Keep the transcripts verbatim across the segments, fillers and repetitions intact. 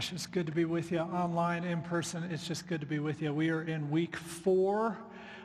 gosh, it's good to be with you online, in person. It's just good to be with you. We are in week four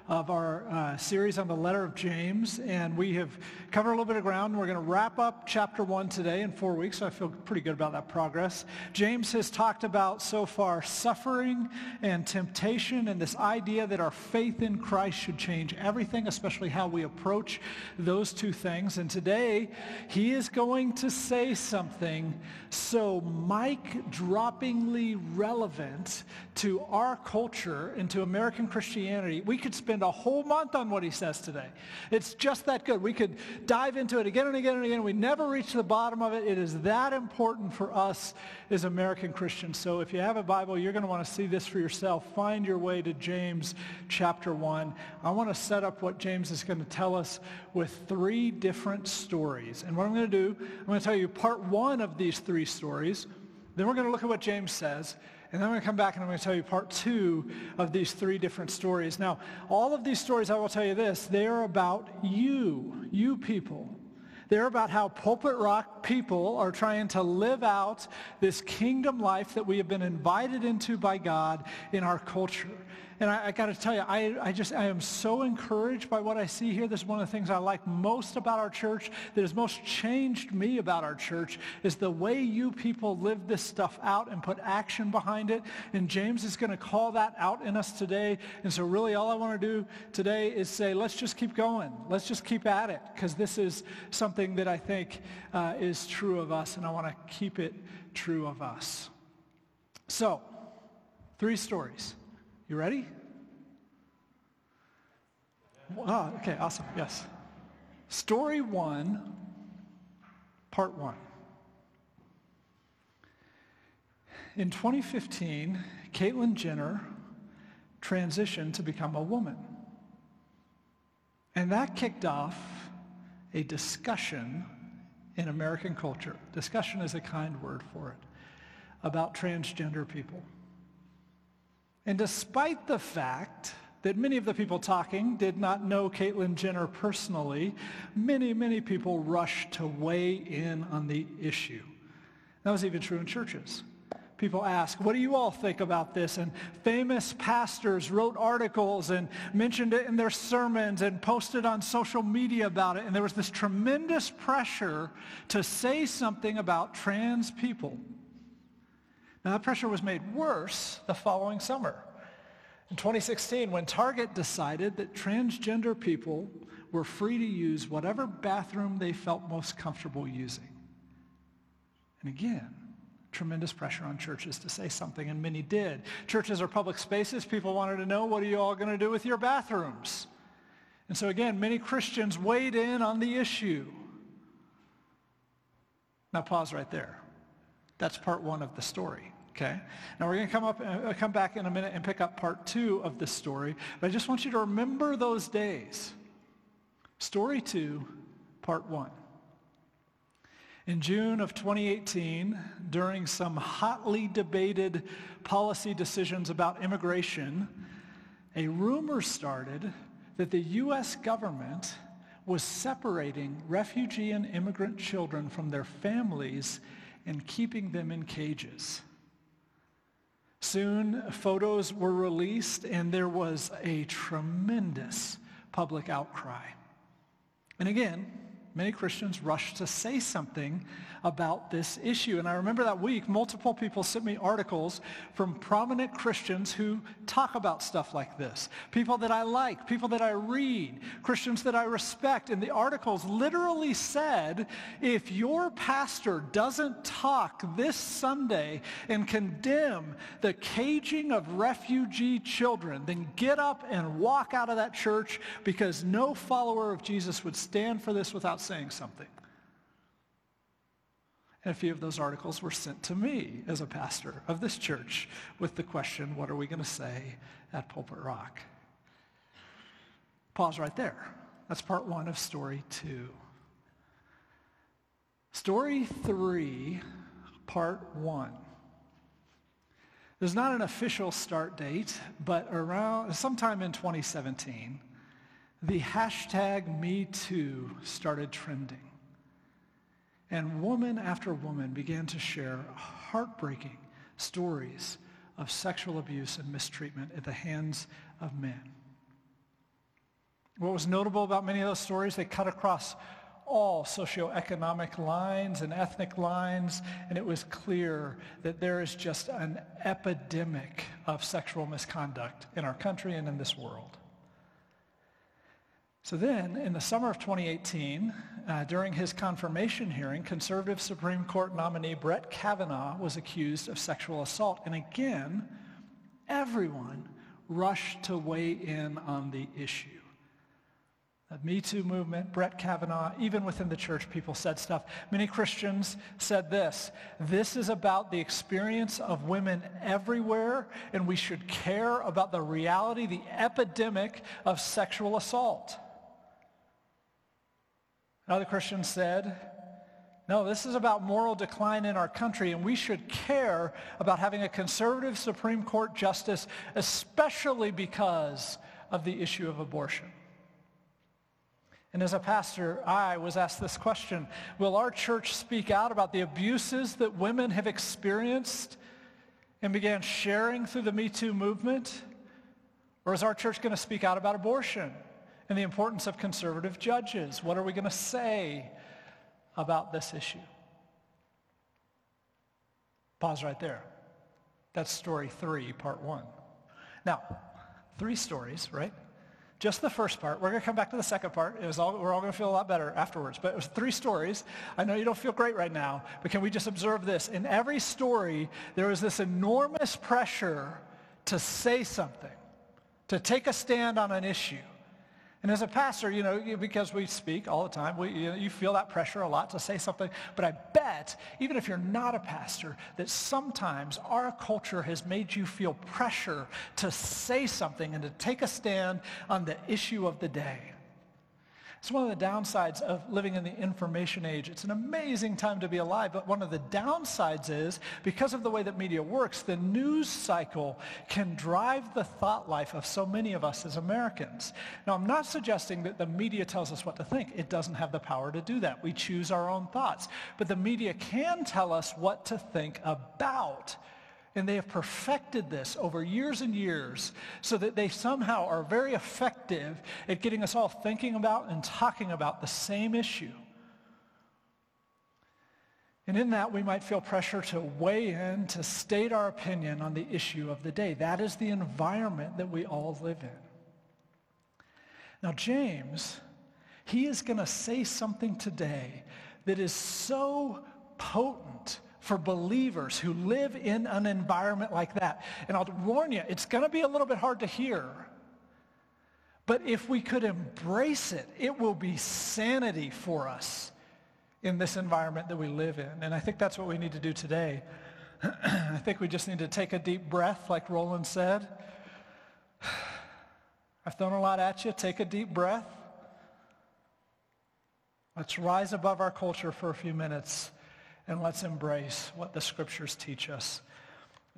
of our uh, series on the letter of James, and we have covered a little bit of ground. We're going to wrap up chapter one today in four weeks, so I feel pretty good about that progress. James has talked about so far suffering and temptation and this idea that our faith in Christ should change everything, especially how we approach those two things. And today, he is going to say something so mic-droppingly relevant to our culture and to American Christianity. We could spend a whole month on what he says today. It's just that good. We could dive into it again and again and again. We never reach the bottom of it. It is that important for us as American Christians. So if you have a Bible, you're going to want to see this for yourself. Find your way to James chapter one. I want to set up what James is going to tell us with three different stories. And what I'm going to do, I'm going to tell you part one of these three stories. Then we're going to look at what James says. And then I'm going to come back and I'm going to tell you part two of these three different stories. Now, all of these stories, I will tell you this, they are about you, you people. They're about how Pulpit Rock people are trying to live out this kingdom life that we have been invited into by God in our culture. And I, I got to tell you, I, I just, I am so encouraged by what I see here. This is one of the things I like most about our church, that has most changed me about our church, is the way you people live this stuff out and put action behind it. And James is going to call that out in us today. And so really all I want to do today is say, let's just keep going. Let's just keep at it, because this is something that I think uh, is true of us, and I want to keep it true of us. So, three stories. You ready? Oh, okay, awesome, yes. Story one, part one. In twenty fifteen, Caitlyn Jenner transitioned to become a woman. And that kicked off a discussion in American culture. Discussion is a kind word for it, about transgender people. And despite the fact that many of the people talking did not know Caitlyn Jenner personally, many, many people rushed to weigh in on the issue. That was even true in churches. People asked, what do you all think about this? And famous pastors wrote articles and mentioned it in their sermons and posted on social media about it. And there was this tremendous pressure to say something about trans people. Now, that pressure was made worse the following summer, in twenty sixteen, when Target decided that transgender people were free to use whatever bathroom they felt most comfortable using. And again, tremendous pressure on churches to say something, and many did. Churches are public spaces. People wanted to know, what are you all going to do with your bathrooms? And so again, many Christians weighed in on the issue. Now, pause right there. That's part one of the story. Okay. Now we're going to come up, uh, come back in a minute and pick up part two of this story. But I just want you to remember those days. Story two, part one. In June of twenty eighteen, during some hotly debated policy decisions about immigration, a rumor started that the U S government was separating refugee and immigrant children from their families and keeping them in cages. Soon, photos were released, and there was a tremendous public outcry. And again, many Christians rushed to say something about this issue. And I remember that week, multiple people sent me articles from prominent Christians who talk about stuff like this. People that I like, people that I read, Christians that I respect. And the articles literally said, if your pastor doesn't talk this Sunday and condemn the caging of refugee children, then get up and walk out of that church, because no follower of Jesus would stand for this without saying something. And a few of those articles were sent to me as a pastor of this church with the question, what are we going to say at Pulpit Rock? Pause right there. That's part one of story two. Story three, part one. There's not an official start date, but around sometime in twenty seventeen, the hashtag MeToo started trending. And woman after woman began to share heartbreaking stories of sexual abuse and mistreatment at the hands of men. What was notable about many of those stories, they cut across all socioeconomic lines and ethnic lines, and it was clear that there is just an epidemic of sexual misconduct in our country and in this world. So then, in the summer of twenty eighteen, uh, during his confirmation hearing, conservative Supreme Court nominee Brett Kavanaugh was accused of sexual assault. And again, everyone rushed to weigh in on the issue. The Me Too movement, Brett Kavanaugh, even within the church, people said stuff. Many Christians said this: this is about the experience of women everywhere, and we should care about the reality, the epidemic of sexual assault. Another Christian said, no, this is about moral decline in our country, and we should care about having a conservative Supreme Court justice, especially because of the issue of abortion. And as a pastor, I was asked this question: will our church speak out about the abuses that women have experienced and began sharing through the Me Too movement? Or is our church going to speak out about abortion and the importance of conservative judges? What are we going to say about this issue? Pause right there. That's story three, part one. Now, three stories, right? Just the first part. We're going to come back to the second part. It was all, we're all going to feel a lot better afterwards. But it was three stories. I know you don't feel great right now, but can we just observe this? In every story, there was this enormous pressure to say something, to take a stand on an issue. And as a pastor, you know, because we speak all the time, we, you know, you feel that pressure a lot to say something. But I bet, even if you're not a pastor, that sometimes our culture has made you feel pressure to say something and to take a stand on the issue of the day. It's one of the downsides of living in the information age. It's an amazing time to be alive, but one of the downsides is, because of the way that media works, the news cycle can drive the thought life of so many of us as Americans. Now, I'm not suggesting that the media tells us what to think. It doesn't have the power to do that. We choose our own thoughts. But the media can tell us what to think about. And they have perfected this over years and years so that they somehow are very effective at getting us all thinking about and talking about the same issue. And in that, we might feel pressure to weigh in, to state our opinion on the issue of the day. That is the environment that we all live in. Now, James, he is going to say something today that is so potent for believers who live in an environment like that. And I'll warn you, it's going to be a little bit hard to hear. But if we could embrace it, it will be sanity for us in this environment that we live in. And I think that's what we need to do today. I think we just need to take a deep breath, like Roland said. I've thrown a lot at you. Take a deep breath. Let's rise above our culture for a few minutes. And let's embrace what the scriptures teach us.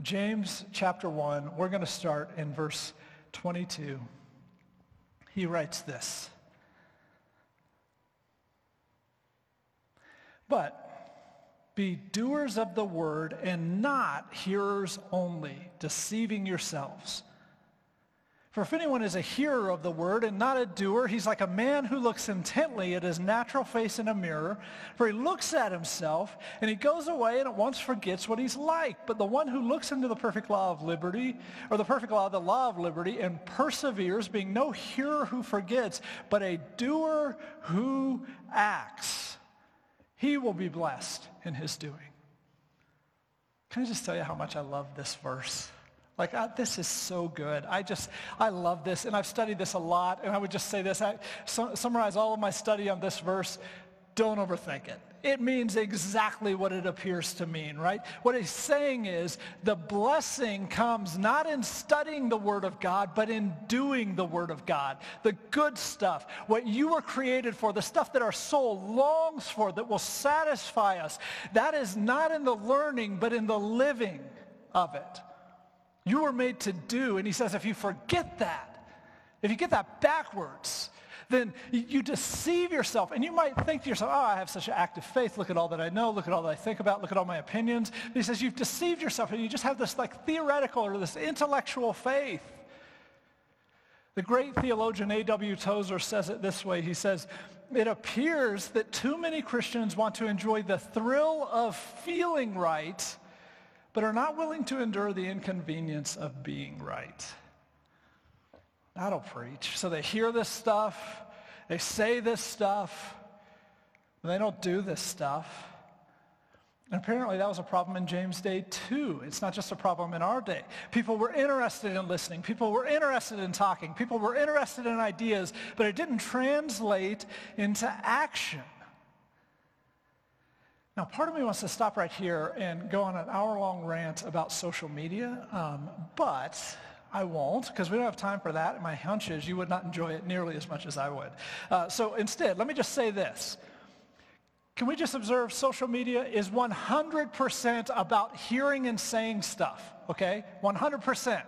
James chapter one, we're going to start in verse twenty-two. He writes this: "But be doers of the word and not hearers only, deceiving yourselves. For if anyone is a hearer of the word and not a doer, he's like a man who looks intently at his natural face in a mirror. For he looks at himself, and he goes away and at once forgets what he's like. But the one who looks into the perfect law of liberty, or the perfect law, the law of liberty, and perseveres, being no hearer who forgets, but a doer who acts, he will be blessed in his doing." Can I just tell you how much I love this verse? Like, uh, this is so good. I just, I love this, and I've studied this a lot, and I would just say this. I su- summarize all of my study on this verse: don't overthink it. It means exactly what it appears to mean, right? What he's saying is the blessing comes not in studying the Word of God, but in doing the Word of God, the good stuff, what you were created for, the stuff that our soul longs for, that will satisfy us. That is not in the learning, but in the living of it. You were made to do, and he says if you forget that, if you get that backwards, then you deceive yourself. And you might think to yourself, oh, I have such an active faith. Look at all that I know. Look at all that I think about. Look at all my opinions. And he says, you've deceived yourself, and you just have this like theoretical or this intellectual faith. The great theologian A W Tozer says it this way. He says, it appears that too many Christians want to enjoy the thrill of feeling right, but are not willing to endure the inconvenience of being right. That'll preach. So they hear this stuff, they say this stuff, but they don't do this stuff. And apparently that was a problem in James' day too. It's not just a problem in our day. People were interested in listening. People were interested in talking. People were interested in ideas, but it didn't translate into action. Now, part of me wants to stop right here and go on an hour-long rant about social media, um, but I won't, because we don't have time for that. And my hunch is you would not enjoy it nearly as much as I would. Uh, so instead, let me just say this. Can we just observe social media is one hundred percent about hearing and saying stuff, okay? one hundred percent.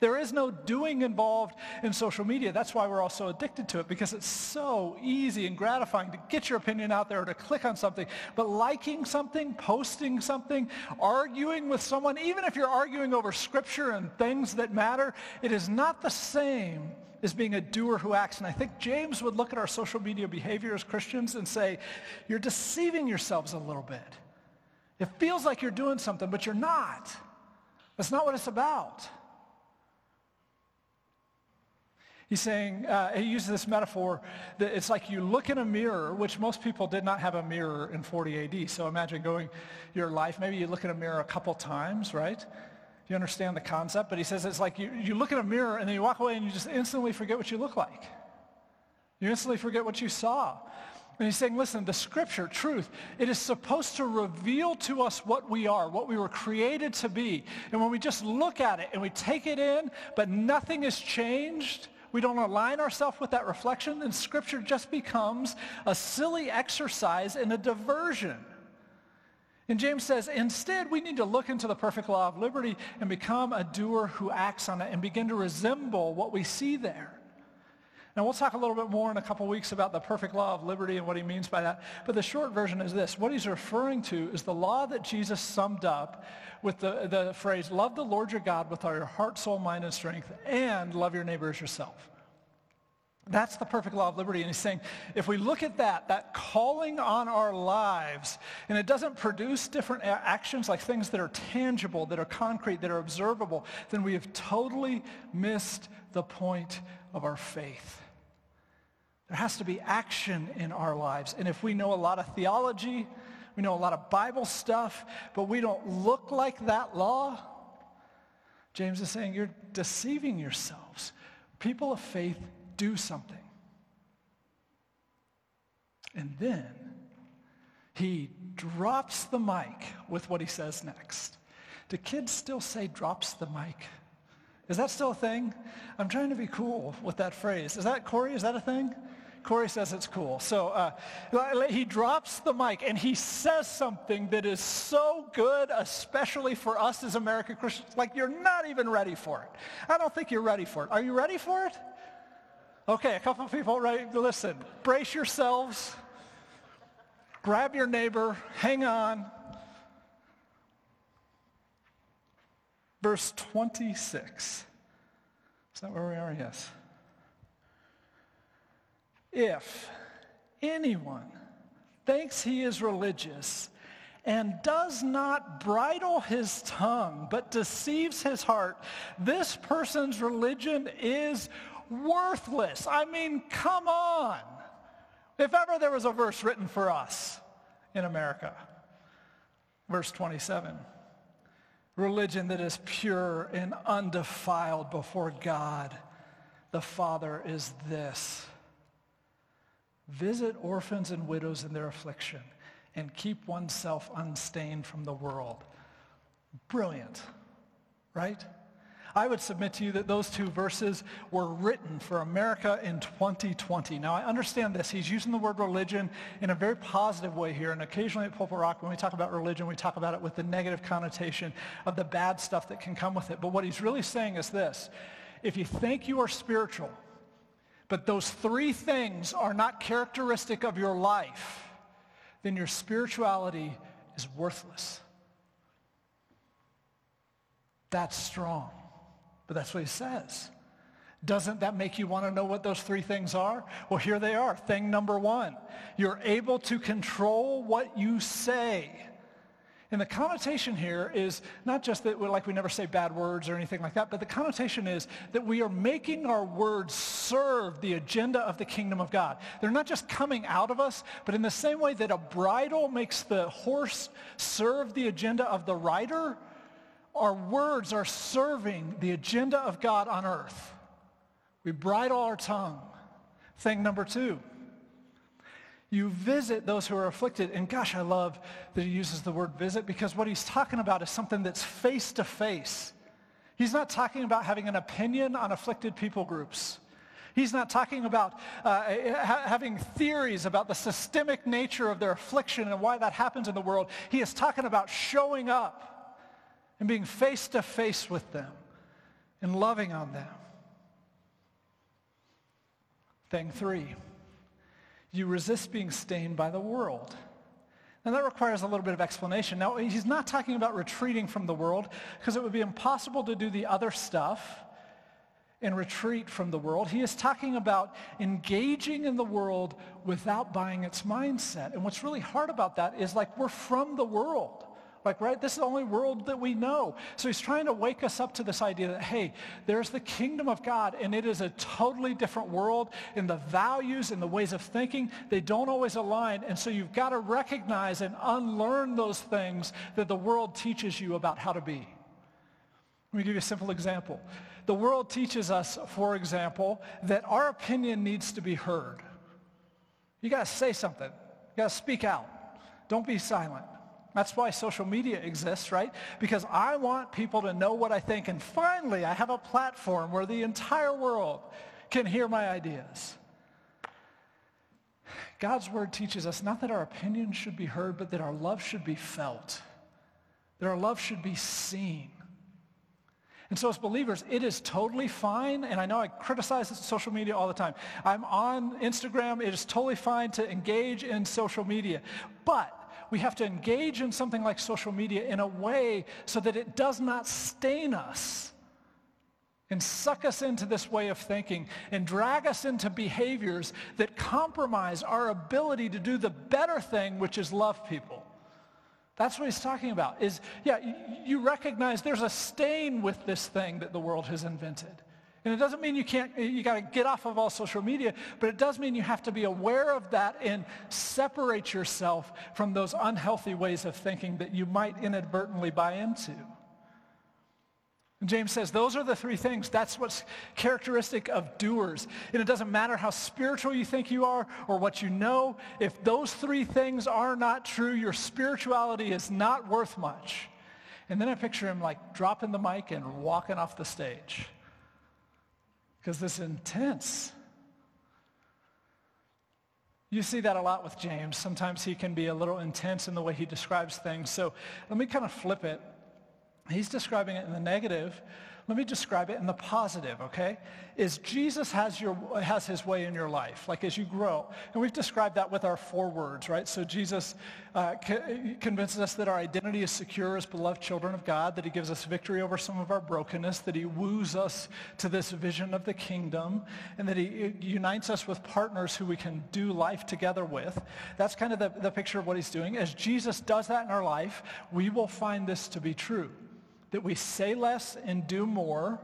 There is no doing involved in social media. That's why we're all so addicted to it, because it's so easy and gratifying to get your opinion out there or to click on something. But liking something, posting something, arguing with someone, even if you're arguing over scripture and things that matter, it is not the same as being a doer who acts. And I think James would look at our social media behavior as Christians and say, you're deceiving yourselves a little bit. It feels like you're doing something, but you're not. That's not what it's about. He's saying, uh, he uses this metaphor that it's like you look in a mirror, which most people did not have a mirror in forty A D. So imagine going your life, maybe you look in a mirror a couple times, right? You understand the concept, but he says it's like you, you look in a mirror and then you walk away and you just instantly forget what you look like. You instantly forget what you saw. And he's saying, listen, the scripture, truth, it is supposed to reveal to us what we are, what we were created to be. And when we just look at it and we take it in, but nothing has changed, we don't align ourselves with that reflection, then scripture just becomes a silly exercise and a diversion. And James says, instead, we need to look into the perfect law of liberty and become a doer who acts on it and begin to resemble what we see there. Now, we'll talk a little bit more in a couple weeks about the perfect law of liberty and what he means by that. But the short version is this. What he's referring to is the law that Jesus summed up with the, the phrase, love the Lord your God with all your heart, soul, mind, and strength, and love your neighbor as yourself. That's the perfect law of liberty. And he's saying, if we look at that, that calling on our lives, and it doesn't produce different actions like things that are tangible, that are concrete, that are observable, then we have totally missed the point of our faith. There has to be action in our lives. And if we know a lot of theology, we know a lot of Bible stuff, but we don't look like that law, James is saying you're deceiving yourselves. People of faith do something. And then he drops the mic with what he says next. Do kids still say drops the mic? Is that still a thing? I'm trying to be cool with that phrase. Is that, Corey, is that a thing? Corey says it's cool. So uh, he drops the mic and he says something that is so good, especially for us as American Christians, like you're not even ready for it. I don't think you're ready for it. Are you ready for it? Okay, a couple of people ready to listen. Brace yourselves. Grab your neighbor. Hang on. Verse twenty-six. Is that where we are? Yes. If anyone thinks he is religious and does not bridle his tongue but deceives his heart, this person's religion is worthless. I mean, come on. If ever there was a verse written for us in America, verse twenty-seven. Religion that is pure and undefiled before God, the Father, is this. Visit orphans and widows in their affliction and keep oneself unstained from the world. Brilliant, right? I would submit to you that those two verses were written for America in twenty twenty. Now, I understand this. He's using the word religion in a very positive way here. And occasionally at Pulpit Rock, when we talk about religion, we talk about it with the negative connotation of the bad stuff that can come with it. But what he's really saying is this. If you think you are spiritual, but those three things are not characteristic of your life, then your spirituality is worthless. That's strong, but that's what he says. Doesn't that make you want to know what those three things are? Well, here they are. Thing number one, you're able to control what you say. And the connotation here is not just that we're like we never say bad words or anything like that, but the connotation is that we are making our words serve the agenda of the kingdom of God. They're not just coming out of us, but in the same way that a bridle makes the horse serve the agenda of the rider, our words are serving the agenda of God on earth. We bridle our tongue. Thing number two, you visit those who are afflicted. And gosh, I love that he uses the word visit, because what he's talking about is something that's face-to-face. He's not talking about having an opinion on afflicted people groups. He's not talking about uh, ha- having theories about the systemic nature of their affliction and why that happens in the world. He is talking about showing up and being face-to-face with them and loving on them. Thing three, you resist being stained by the world. Now that requires a little bit of explanation. Now he's not talking about retreating from the world, because it would be impossible to do the other stuff and retreat from the world. He is talking about engaging in the world without buying its mindset. And what's really hard about that is like we're from the world. Like, right, this is the only world that we know. So he's trying to wake us up to this idea that, hey, there's the kingdom of God, and it is a totally different world, and the values and the ways of thinking, they don't always align. And so you've got to recognize and unlearn those things that the world teaches you about how to be. Let me give you a simple example. The world teaches us, for example, that our opinion needs to be heard. You got to say something. You got to speak out. Don't be silent. That's why social media exists, right? Because I want people to know what I think, and finally I have a platform where the entire world can hear my ideas. God's word teaches us not that our opinion should be heard, but that our love should be felt, that our love should be seen. And so as believers, it is totally fine, and I know I criticize social media all the time. I'm on Instagram. It is totally fine to engage in social media, but we have to engage in something like social media in a way so that it does not stain us and suck us into this way of thinking and drag us into behaviors that compromise our ability to do the better thing, which is love people. That's what he's talking about. Is, yeah, you recognize there's a stain with this thing that the world has invented. And it doesn't mean you can't, you got to get off of all social media, but it does mean you have to be aware of that and separate yourself from those unhealthy ways of thinking that you might inadvertently buy into. And James says those are the three things. That's what's characteristic of doers. And it doesn't matter how spiritual you think you are or what you know. If those three things are not true, your spirituality is not worth much. And then I picture him like dropping the mic and walking off the stage. Because this is intense. You see that a lot with James. Sometimes he can be a little intense in the way he describes things. So let me kind of flip it. He's describing it in the negative. Let me describe it in the positive, okay? Is Jesus has your has his way in your life, like as you grow. And we've described that with our four words, right? So Jesus uh, c- convinces us that our identity is secure as beloved children of God, that he gives us victory over some of our brokenness, that he woos us to this vision of the kingdom, and that he unites us with partners who we can do life together with. That's kind of the, the picture of what he's doing. As Jesus does that in our life, we will find this to be true. That we say less and do more,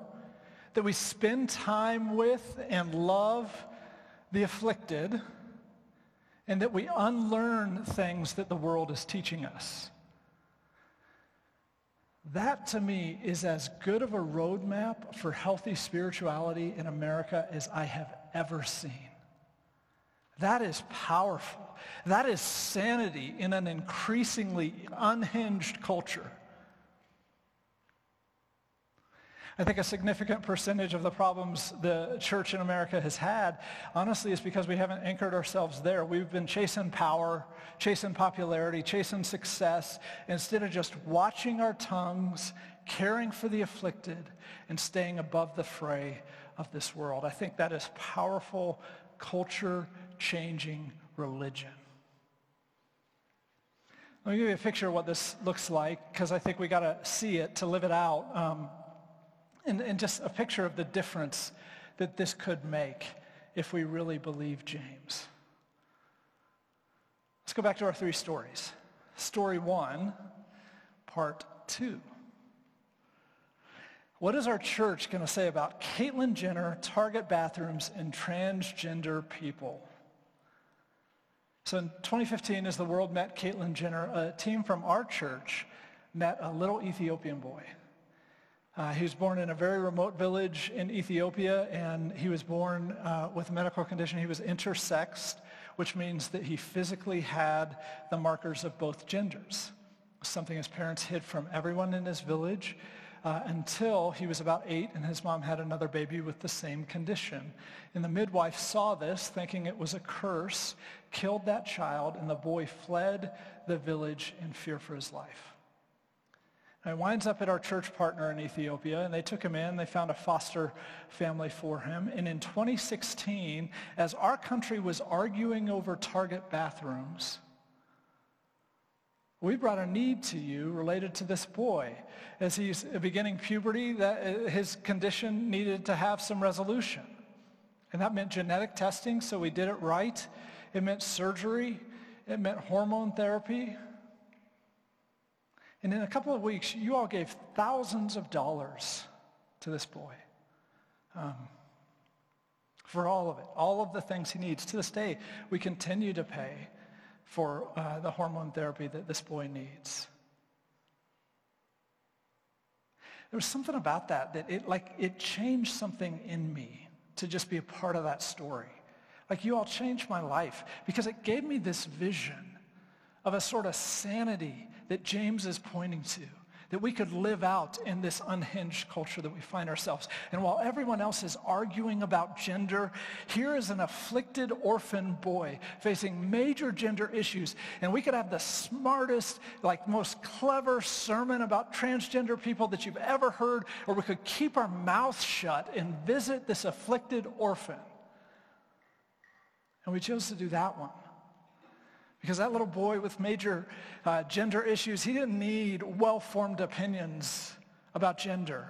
that we spend time with and love the afflicted, and that we unlearn things that the world is teaching us. That, to me, is as good of a roadmap for healthy spirituality in America as I have ever seen. That is powerful. That is sanity in an increasingly unhinged culture. I think a significant percentage of the problems the church in America has had, honestly, is because we haven't anchored ourselves there. We've been chasing power, chasing popularity, chasing success, instead of just watching our tongues, caring for the afflicted, and staying above the fray of this world. I think that is powerful, culture-changing religion. Let me give you a picture of what this looks like, because I think we got to see it to live it out. Um, and, and just a picture of the difference that this could make if we really believe James. Let's go back to our three stories. Story one, part two. What is our church going to say about Caitlyn Jenner, Target bathrooms, and transgender people? So in twenty fifteen, as the world met Caitlyn Jenner, a team from our church met a little Ethiopian boy. Uh, he was born in a very remote village in Ethiopia, and he was born uh, with a medical condition. He was intersexed, which means that he physically had the markers of both genders, something his parents hid from everyone in his village. Uh, until he was about eight and his mom had another baby with the same condition. And the midwife saw this, thinking it was a curse, killed that child, and the boy fled the village in fear for his life. And he winds up at our church partner in Ethiopia, and they took him in. They found a foster family for him. And in twenty sixteen, as our country was arguing over Target bathrooms, we brought a need to you related to this boy. As he's beginning puberty, that his condition needed to have some resolution. And that meant genetic testing, so we did it right. It meant surgery. It meant hormone therapy. And in a couple of weeks, you all gave thousands of dollars to this boy. Um, for all of it, all of the things he needs. To this day, we continue to pay for uh, the hormone therapy that this boy needs. There was something about that, that it like it changed something in me to just be a part of that story. Like, you all changed my life, because it gave me this vision of a sort of sanity that James is pointing to, that we could live out in this unhinged culture that we find ourselves. And while everyone else is arguing about gender, here is an afflicted orphan boy facing major gender issues, and we could have the smartest, like most clever sermon about transgender people that you've ever heard, or we could keep our mouths shut and visit this afflicted orphan. And we chose to do that one. Because that little boy with major uh, gender issues, he didn't need well-formed opinions about gender.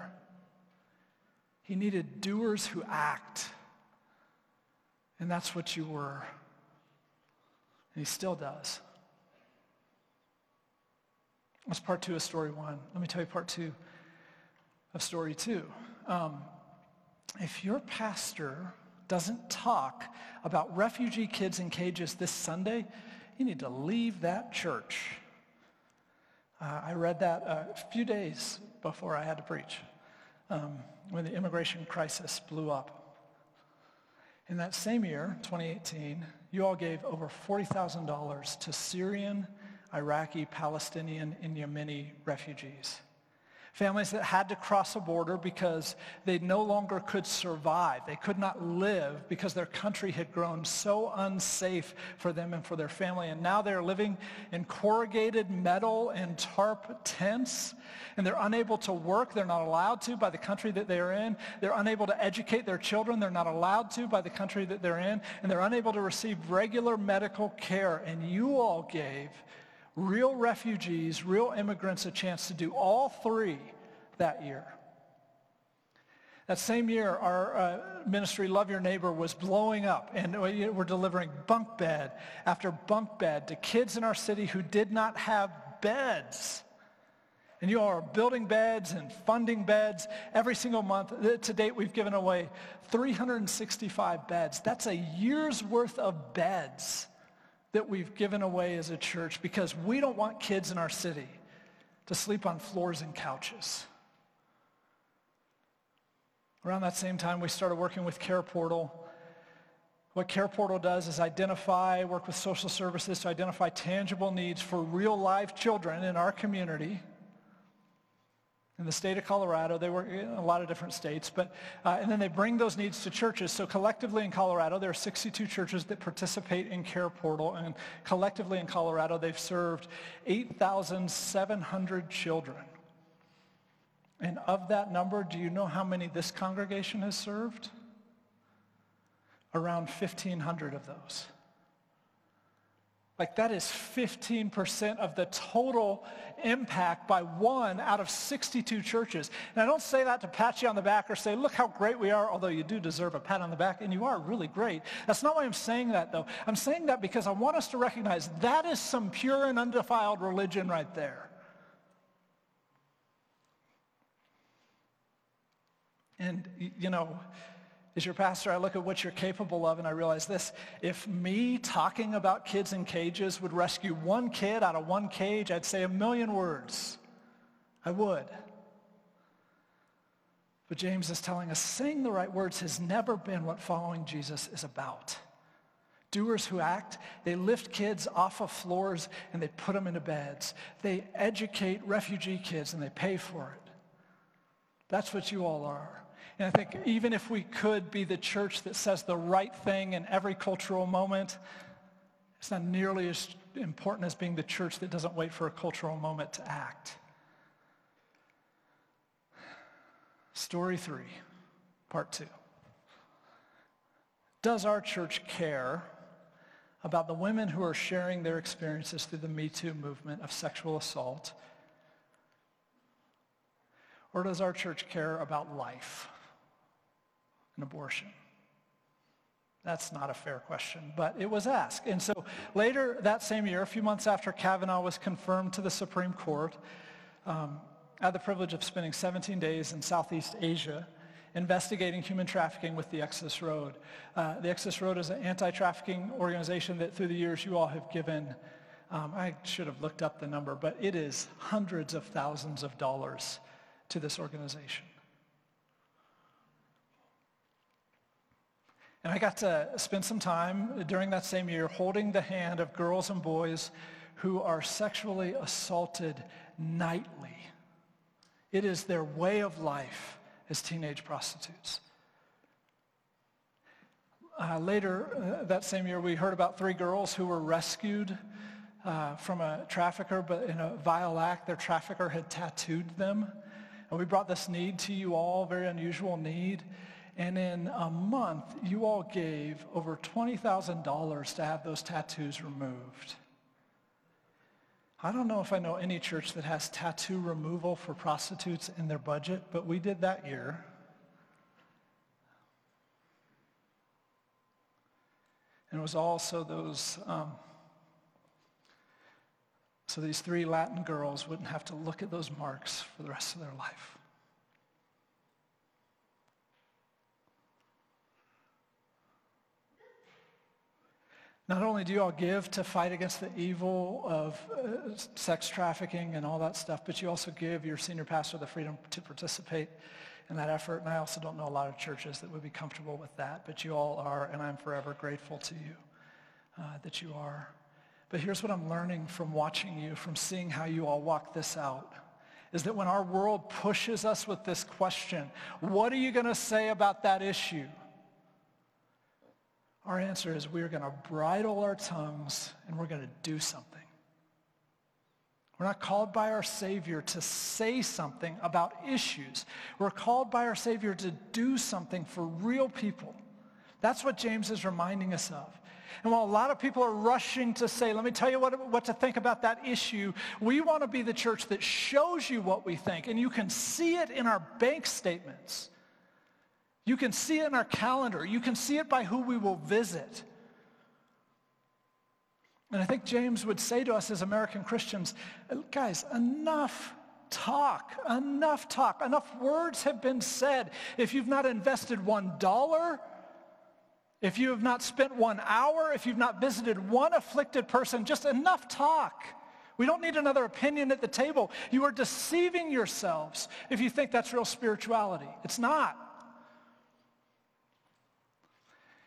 He needed doers who act. And that's what you were. And he still does. That's part two of story one. Let me tell you part two of story two. Um, if your pastor doesn't talk about refugee kids in cages this Sunday, you need to leave that church. Uh, I read that a few days before I had to preach, um, when the immigration crisis blew up. In that same year, twenty eighteen, you all gave over forty thousand dollars to Syrian, Iraqi, Palestinian, and Yemeni refugees. Families that had to cross a border because they no longer could survive. They could not live because their country had grown so unsafe for them and for their family. And now they're living in corrugated metal and tarp tents. And they're unable to work. They're not allowed to by the country that they're in. They're unable to educate their children. They're not allowed to by the country that they're in. And they're unable to receive regular medical care. And you all gave real refugees, real immigrants, a chance to do all three that year. That same year, our uh, ministry, Love Your Neighbor, was blowing up, and we were delivering bunk bed after bunk bed to kids in our city who did not have beds. And you all are building beds and funding beds every single month. To date, we've given away three hundred sixty-five beds. That's a year's worth of beds that we've given away as a church, because we don't want kids in our city to sleep on floors and couches. Around that same time, we started working with Care Portal. What Care Portal does is identify, work with social services to identify tangible needs for real live children in our community. In the state of Colorado, they work in a lot of different states, but uh, and then they bring those needs to churches. So collectively in Colorado, there are sixty-two churches that participate in Care Portal, and collectively in Colorado, they've served eight thousand seven hundred children. And of that number, do you know how many this congregation has served? Around fifteen hundred of those. Like, that is fifteen percent of the total impact by one out of sixty-two churches. And I don't say that to pat you on the back or say, look how great we are, although you do deserve a pat on the back, and you are really great. That's not why I'm saying that, though. I'm saying that because I want us to recognize that is some pure and undefiled religion right there. And, you know, as your pastor, I look at what you're capable of, and I realize this. If me talking about kids in cages would rescue one kid out of one cage, I'd say a million words. I would. But James is telling us, saying the right words has never been what following Jesus is about. Doers who act, they lift kids off of floors, and they put them into beds. They educate refugee kids, and they pay for it. That's what you all are. And I think even if we could be the church that says the right thing in every cultural moment, it's not nearly as important as being the church that doesn't wait for a cultural moment to act. Story three, part two. Does our church care about the women who are sharing their experiences through the Me Too movement of sexual assault? Or does our church care about life? An abortion? That's not a fair question, but it was asked. And so later that same year, a few months after Kavanaugh was confirmed to the Supreme Court, um, I had the privilege of spending seventeen days in Southeast Asia investigating human trafficking with the Exodus Road. Uh, the Exodus Road is an anti-trafficking organization that through the years you all have given, um, I should have looked up the number, but it is hundreds of thousands of dollars to this organization. And I got to spend some time during that same year holding the hand of girls and boys who are sexually assaulted nightly. It is their way of life as teenage prostitutes. Uh, later uh, that same year, we heard about three girls who were rescued uh, from a trafficker, but in a vile act, their trafficker had tattooed them. And we brought this need to you all, very unusual need. And in a month, you all gave over twenty thousand dollars to have those tattoos removed. I don't know if I know any church that has tattoo removal for prostitutes in their budget, but we did that year. And it was also those, um, so these three Latin girls wouldn't have to look at those marks for the rest of their life. Not only do you all give to fight against the evil of uh, sex trafficking and all that stuff, but you also give your senior pastor the freedom to participate in that effort. And I also don't know a lot of churches that would be comfortable with that, but you all are, and I'm forever grateful to you uh, that you are. But here's what I'm learning from watching you, from seeing how you all walk this out, is that when our world pushes us with this question, what are you going to say about that issue? Our answer is we're going to bridle our tongues and we're going to do something. We're not called by our Savior to say something about issues. We're called by our Savior to do something for real people. That's what James is reminding us of. And while a lot of people are rushing to say, let me tell you what, what to think about that issue, we want to be the church that shows you what we think. And you can see it in our bank statements. You can see it in our calendar. You can see it by who we will visit. And I think James would say to us as American Christians, guys, enough talk, enough talk, enough words have been said. If you've not invested one dollar, if you have not spent one hour, if you've not visited one afflicted person, just enough talk. We don't need another opinion at the table. You are deceiving yourselves if you think that's real spirituality. It's not.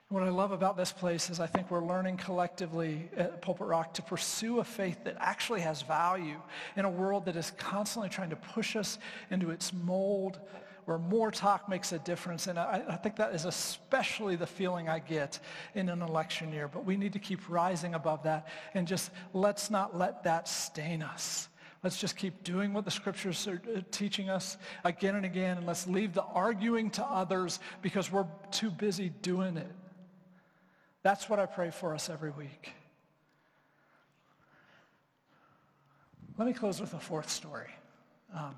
What I love about this place is I think we're learning collectively at Pulpit Rock to pursue a faith that actually has value in a world that is constantly trying to push us into its mold where more talk makes a difference. And I, I think that is especially the feeling I get in an election year. But we need to keep rising above that and just let's not let that stain us. Let's just keep doing what the scriptures are teaching us again and again, and let's leave the arguing to others because we're too busy doing it. That's what I pray for us every week. Let me close with a fourth story. Um,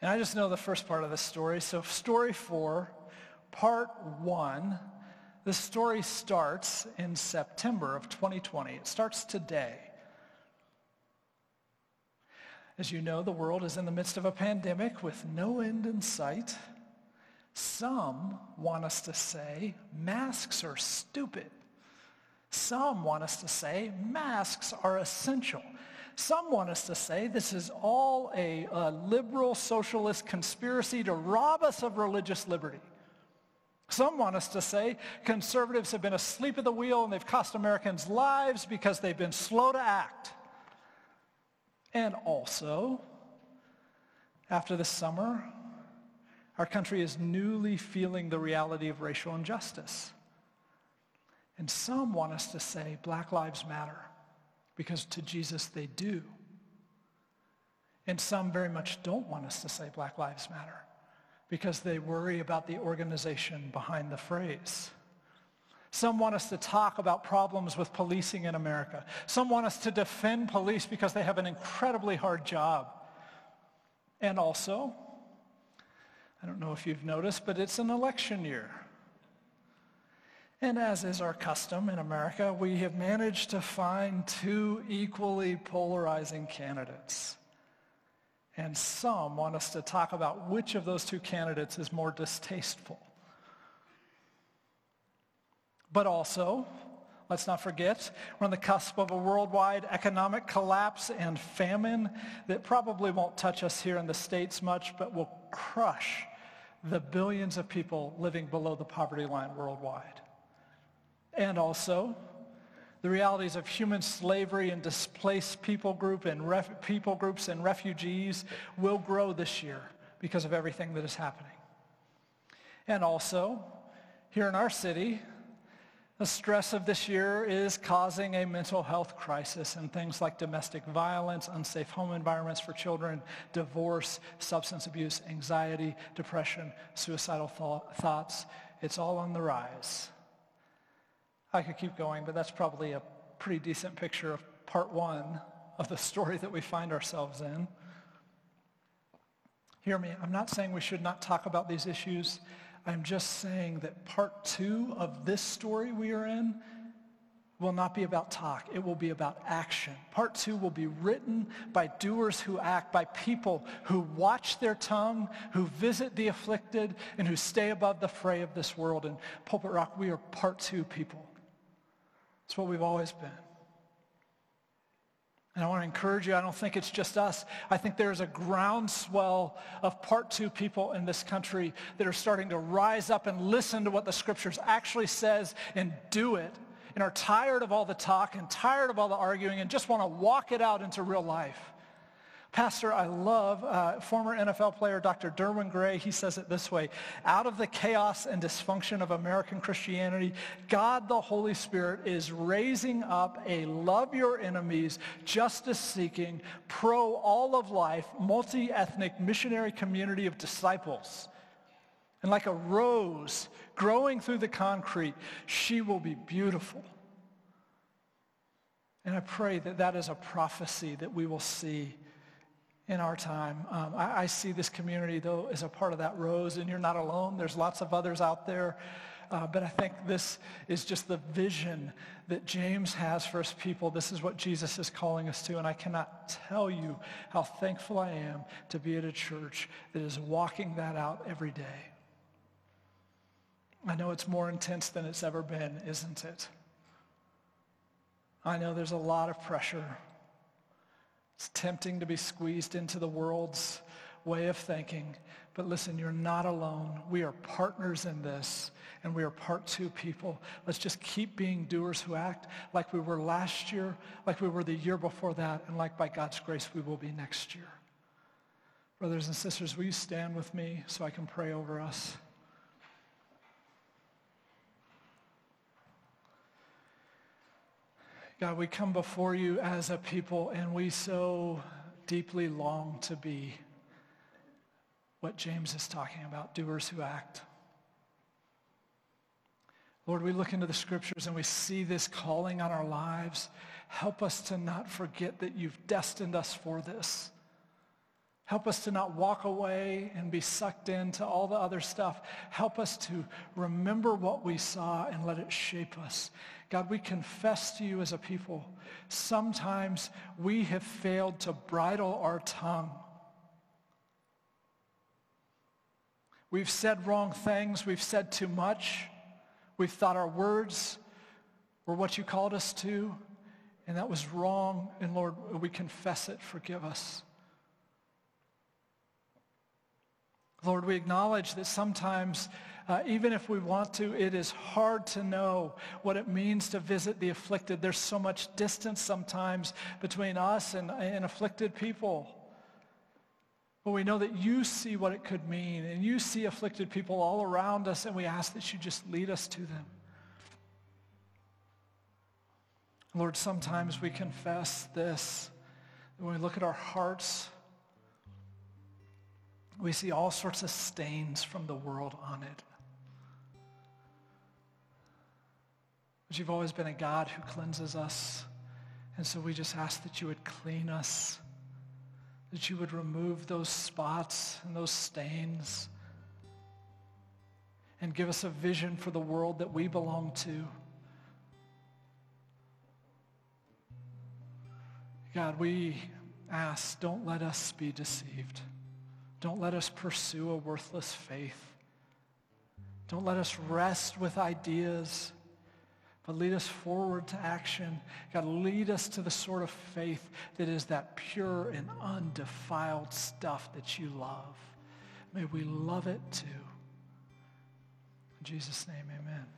and I just know the first part of this story. So story four, part one, the story starts in September of twenty twenty. It starts today. As you know, the world is in the midst of a pandemic with no end in sight. Some want us to say masks are stupid. Some want us to say masks are essential. Some want us to say this is all a, a liberal socialist conspiracy to rob us of religious liberty. Some want us to say conservatives have been asleep at the wheel and they've cost Americans lives because they've been slow to act. And also, after this summer, our country is newly feeling the reality of racial injustice. And some want us to say Black Lives Matter, because to Jesus they do. And some very much don't want us to say Black Lives Matter because they worry about the organization behind the phrase. Some want us to talk about problems with policing in America. Some want us to defend police because they have an incredibly hard job. And also, I don't know if you've noticed, but it's an election year. And as is our custom in America, we have managed to find two equally polarizing candidates. And some want us to talk about which of those two candidates is more distasteful. But also, let's not forget, we're on the cusp of a worldwide economic collapse and famine that probably won't touch us here in the States much, but will crush the billions of people living below the poverty line worldwide. And also, the realities of human slavery and displaced people group and ref- people groups and refugees will grow this year because of everything that is happening. And also, here in our city, the stress of this year is causing a mental health crisis and things like domestic violence, unsafe home environments for children, divorce, substance abuse, anxiety, depression, suicidal th- thoughts. It's all on the rise. I could keep going, but that's probably a pretty decent picture of part one of the story that we find ourselves in. Hear me, I'm not saying we should not talk about these issues. I'm just saying that part two of this story we are in will not be about talk. It will be about action. Part two will be written by doers who act, by people who watch their tongue, who visit the afflicted, and who stay above the fray of this world. And Pulpit Rock, we are part two people. It's what we've always been. And I want to encourage you, I don't think it's just us. I think there's a groundswell of part two people in this country that are starting to rise up and listen to what the scriptures actually says and do it, and are tired of all the talk and tired of all the arguing and just want to walk it out into real life. Pastor, I love uh, former N F L player Doctor Derwin Gray. He says it this way: out of the chaos and dysfunction of American Christianity, God the Holy Spirit is raising up a love your enemies, justice-seeking, pro-all-of-life, multi-ethnic missionary community of disciples. And like a rose growing through the concrete, she will be beautiful. And I pray that that is a prophecy that we will see in our time. Um, I, I see this community, though, as a part of that rose, and you're not alone. There's lots of others out there. Uh, but I think this is just the vision that James has for his people. This is what Jesus is calling us to, and I cannot tell you how thankful I am to be at a church that is walking that out every day. I know it's more intense than it's ever been, isn't it? I know there's a lot of pressure. It's tempting to be squeezed into the world's way of thinking. But listen, you're not alone. We are partners in this, and we are part two people. Let's just keep being doers who act like we were last year, like we were the year before that, and like by God's grace we will be next year. Brothers and sisters, will you stand with me so I can pray over us? God, we come before you as a people, and we so deeply long to be what James is talking about, doers who act. Lord, we look into the scriptures and we see this calling on our lives. Help us to not forget that you've destined us for this. Help us to not walk away and be sucked into all the other stuff. Help us to remember what we saw and let it shape us. God, we confess to you as a people, sometimes we have failed to bridle our tongue. We've said wrong things. We've said too much. We've thought our words were what you called us to, and that was wrong. And Lord, we confess it. Forgive us. Lord, we acknowledge that sometimes, uh, even if we want to, it is hard to know what it means to visit the afflicted. There's so much distance sometimes between us and, and afflicted people. But we know that you see what it could mean, and you see afflicted people all around us, and we ask that you just lead us to them. Lord, sometimes we confess this. When we look at our hearts, we see all sorts of stains from the world on it. But you've always been a God who cleanses us, and so we just ask that you would clean us, that you would remove those spots and those stains, and give us a vision for the world that we belong to. God, we ask, don't let us be deceived. Don't let us pursue a worthless faith. Don't let us rest with ideas, but lead us forward to action. God, lead us to the sort of faith that is that pure and undefiled stuff that you love. May we love it too. In Jesus' name, amen.